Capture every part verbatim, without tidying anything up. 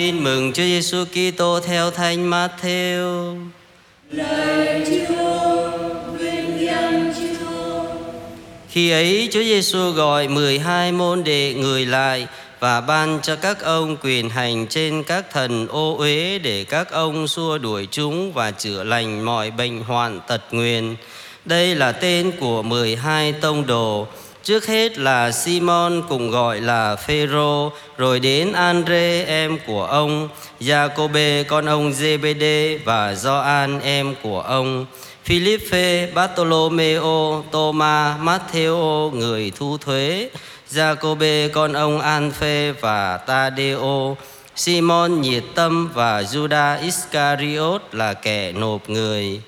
Tin mừng Chúa Giêsu Kitô theo Thánh Matthew. Lời Chúa, vinh danh Chúa. Khi ấy Chúa Giêsu gọi mười hai môn đệ người lại và ban cho các ông quyền hành trên các thần ô uế để các ông xua đuổi chúng và chữa lành mọi bệnh hoạn tật nguyền. Đây là tên của mười hai tông đồ. Trước hết là Simon cùng gọi là Phêrô, rồi đến Anrê em của ông, Giacôbê con ông Dêbêđê và Gioan em của ông, Philípphê, Batôlômêô, Tôma, Matthew người thu thuế, Giacôbê con ông Anphê và Tađêô, Simon nhiệt tâm và Giuđa Ítcariốt là kẻ nộp người.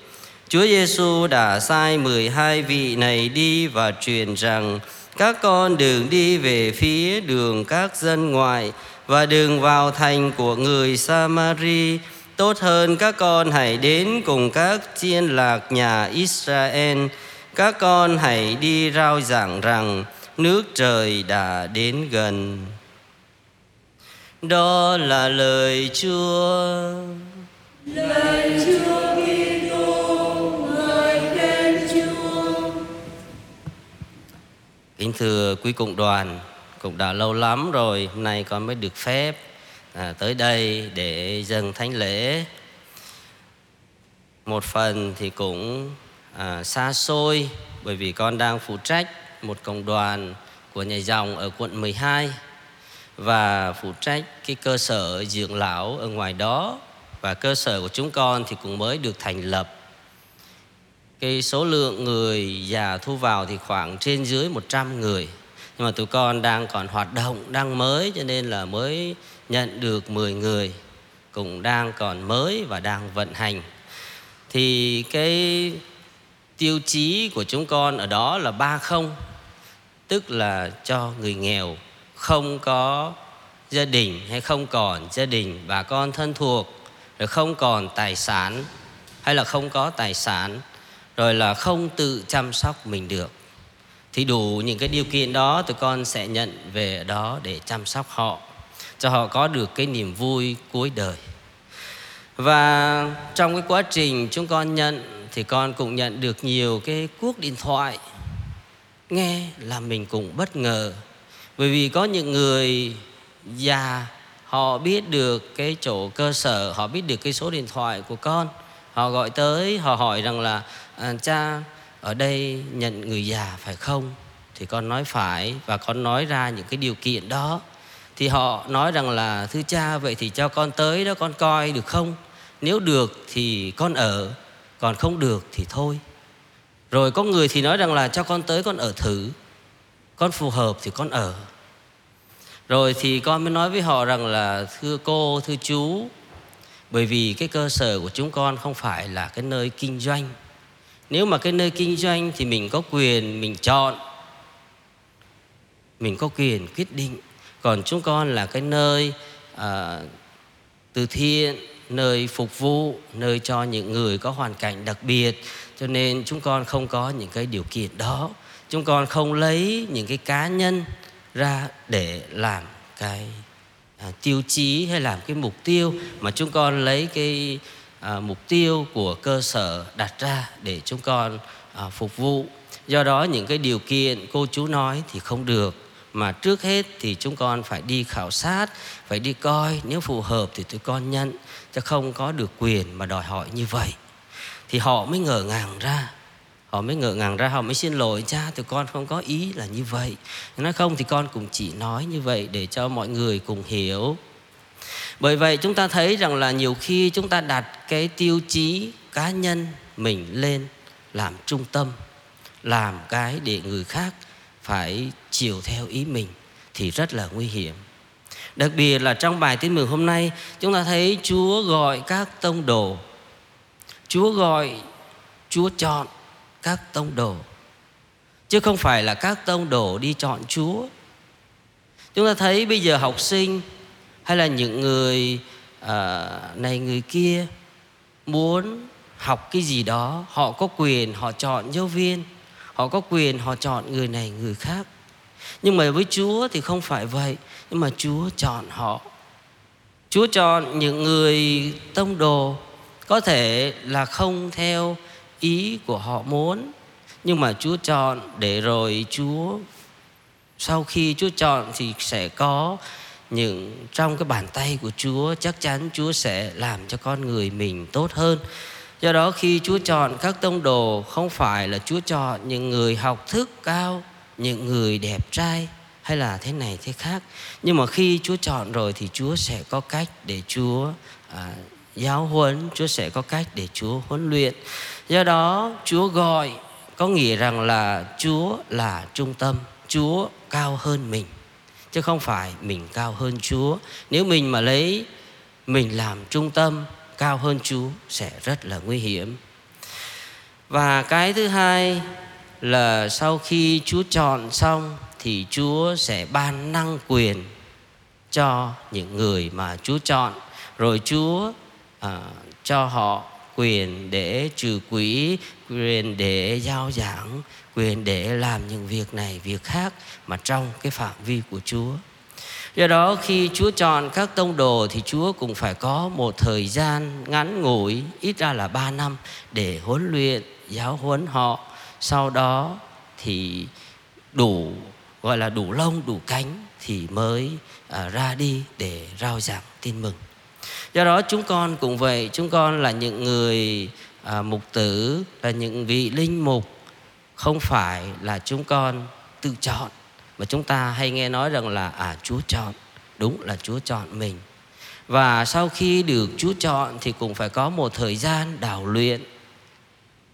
Chúa Giêsu đã sai mười hai vị này đi và truyền rằng: các con đừng đi về phía đường các dân ngoại và đừng vào thành của người Samari. Tốt hơn các con hãy đến cùng các chiên lạc nhà Israel. Các con hãy đi rao giảng rằng nước trời đã đến gần. Đó là lời Chúa. Lời Chúa. Kính thưa quý cộng đoàn, cũng đã lâu lắm rồi, hôm nay con mới được phép à, tới đây để dâng thánh lễ. Một phần thì cũng à, xa xôi, bởi vì con đang phụ trách một cộng đoàn của nhà dòng ở quận mười hai và phụ trách cái cơ sở dưỡng lão ở ngoài đó, và cơ sở của chúng con thì cũng mới được thành lập. Cái số lượng người già thu vào thì khoảng trên dưới một trăm người. Nhưng mà tụi con đang còn hoạt động, đang mới, cho nên là mới nhận được mười người. Cũng đang còn mới và đang vận hành. Thì cái tiêu chí của chúng con ở đó là ba không. Tức là cho người nghèo, không có gia đình hay không còn gia đình, bà con thân thuộc, rồi không còn tài sản hay là không có tài sản, rồi là không tự chăm sóc mình được. Thì đủ những cái điều kiện đó, tụi con sẽ nhận về ở đó để chăm sóc họ, cho họ có được cái niềm vui cuối đời. Và trong cái quá trình chúng con nhận, thì con cũng nhận được nhiều cái cuộc điện thoại. Nghe là mình cũng bất ngờ, bởi vì có những người già, họ biết được cái chỗ cơ sở, họ biết được cái số điện thoại của con. Họ gọi tới, họ hỏi rằng là: cha, ở đây nhận người già phải không? Thì con nói phải, và con nói ra những cái điều kiện đó. Thì họ nói rằng là: thưa cha, vậy thì cho con tới đó con coi được không? Nếu được thì con ở, còn không được thì thôi. Rồi có người thì nói rằng là: cho con tới con ở thử, con phù hợp thì con ở. Rồi thì con mới nói với họ rằng là: thưa cô, thưa chú, bởi vì cái cơ sở của chúng con không phải là cái nơi kinh doanh. Nếu mà cái nơi kinh doanh thì mình có quyền mình chọn, mình có quyền quyết định. Còn chúng con là cái nơi à, từ thiện, nơi phục vụ, nơi cho những người có hoàn cảnh đặc biệt. Cho nên chúng con không có những cái điều kiện đó. Chúng con không lấy những cái cá nhân ra để làm cái tiêu chí hay làm cái mục tiêu, mà chúng con lấy cái à, mục tiêu của cơ sở đặt ra để chúng con à, phục vụ. Do đó những cái điều kiện cô chú nói thì không được, mà trước hết thì chúng con phải đi khảo sát, phải đi coi, nếu phù hợp thì tụi con nhận, chứ không có được quyền mà đòi hỏi như vậy. Thì họ mới ngỡ ngàng ra, họ mới ngỡ ngàng ra, họ mới xin lỗi: cha, tụi con không có ý là như vậy. Nói không thì con cũng chỉ nói như vậy để cho mọi người cùng hiểu. Bởi vậy chúng ta thấy rằng là nhiều khi chúng ta đặt cái tiêu chí cá nhân mình lên làm trung tâm, làm cái để người khác phải chiều theo ý mình, thì rất là nguy hiểm. Đặc biệt là trong bài tin mừng hôm nay, chúng ta thấy Chúa gọi các tông đồ, Chúa gọi, Chúa chọn các tông đồ, chứ không phải là các tông đồ đi chọn Chúa. Chúng ta thấy bây giờ học sinh hay là những người à, này người kia muốn học cái gì đó, họ có quyền họ chọn giáo viên, họ có quyền họ chọn người này người khác. Nhưng mà với Chúa thì không phải vậy. Nhưng mà Chúa chọn họ, Chúa chọn những người tông đồ, có thể là không theo ý của họ muốn, nhưng mà Chúa chọn để rồi Chúa, sau khi Chúa chọn thì sẽ có những, trong cái bàn tay của Chúa, chắc chắn Chúa sẽ làm cho con người mình tốt hơn. Do đó khi Chúa chọn các tông đồ, không phải là Chúa chọn những người học thức cao, những người đẹp trai hay là thế này thế khác. Nhưng mà khi Chúa chọn rồi thì Chúa sẽ có cách để Chúa à, giáo huấn, Chúa sẽ có cách để Chúa huấn luyện. Do đó Chúa gọi có nghĩa rằng là Chúa là trung tâm, Chúa cao hơn mình, chứ không phải mình cao hơn Chúa. Nếu mình mà lấy mình làm trung tâm cao hơn Chúa sẽ rất là nguy hiểm. Và cái thứ hai là sau khi Chúa chọn xong thì Chúa sẽ ban năng quyền cho những người mà Chúa chọn. Rồi Chúa à, cho họ quyền để trừ quỷ, quyền để giao giảng, quyền để làm những việc này, việc khác mà trong cái phạm vi của Chúa. Do đó khi Chúa chọn các tông đồ thì Chúa cũng phải có một thời gian ngắn ngủi, ít ra là ba năm, để huấn luyện, giáo huấn họ. Sau đó thì đủ, gọi là đủ lông, đủ cánh thì mới à, ra đi để rao giảng tin mừng. Do đó chúng con cũng vậy, chúng con là những người à, mục tử, là những vị linh mục. Không phải là chúng con tự chọn, mà chúng ta hay nghe nói rằng là à, Chúa chọn. Đúng là Chúa chọn mình. Và sau khi được Chúa chọn thì cũng phải có một thời gian đào luyện.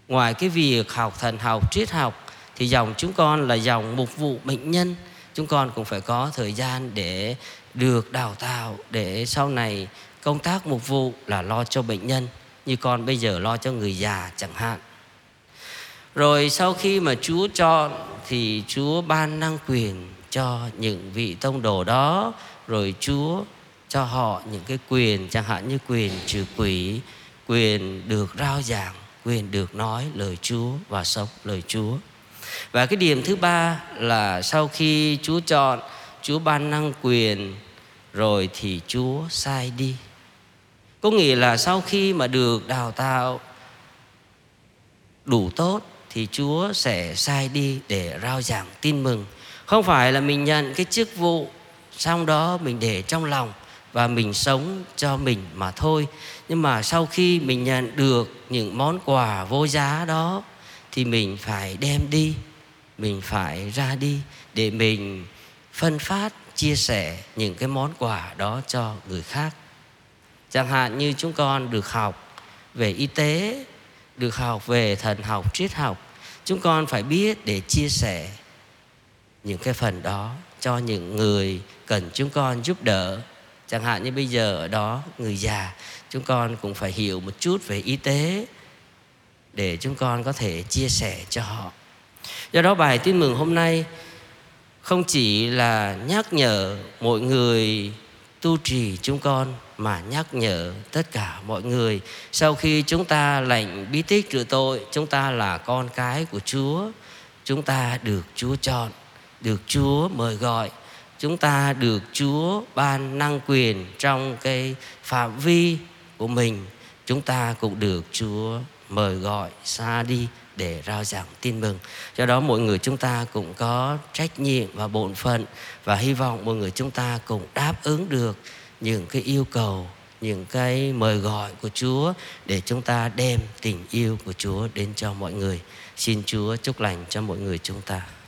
Ngoài cái việc học thần học, triết học, thì dòng chúng con là dòng mục vụ bệnh nhân. Chúng con cũng phải có thời gian để được đào tạo, để sau này công tác mục vụ là lo cho bệnh nhân, như con bây giờ lo cho người già chẳng hạn. Rồi sau khi mà Chúa chọn thì Chúa ban năng quyền cho những vị tông đồ đó. Rồi Chúa cho họ những cái quyền, chẳng hạn như quyền trừ quỷ, quyền được rao giảng, quyền được nói lời Chúa và sống lời Chúa. Và cái điểm thứ ba là sau khi Chúa chọn, Chúa ban năng quyền, rồi thì Chúa sai đi. Có nghĩa là sau khi mà được đào tạo đủ tốt thì Chúa sẽ sai đi để rao giảng tin mừng. Không phải là mình nhận cái chức vụ, xong đó mình để trong lòng và mình sống cho mình mà thôi. Nhưng mà sau khi mình nhận được những món quà vô giá đó thì mình phải đem đi, mình phải ra đi để mình phân phát, chia sẻ những cái món quà đó cho người khác. Chẳng hạn như chúng con được học về y tế, được học về thần học, triết học, chúng con phải biết để chia sẻ những cái phần đó cho những người cần chúng con giúp đỡ. Chẳng hạn như bây giờ ở đó người già, chúng con cũng phải hiểu một chút về y tế để chúng con có thể chia sẻ cho họ. Do đó bài tin mừng hôm nay không chỉ là nhắc nhở mọi người tu trì chúng con, mà nhắc nhở tất cả mọi người. Sau khi chúng ta lãnh bí tích rửa tội, chúng ta là con cái của Chúa, chúng ta được Chúa chọn, được Chúa mời gọi, chúng ta được Chúa ban năng quyền trong cái phạm vi của mình, chúng ta cũng được Chúa mời gọi xa đi để rao giảng tin mừng. Do đó mỗi người chúng ta cũng có trách nhiệm và bổn phận, và hy vọng mỗi người chúng ta cũng đáp ứng được những cái yêu cầu, những cái mời gọi của Chúa để chúng ta đem tình yêu của Chúa đến cho mọi người. Xin Chúa chúc lành cho mọi người chúng ta.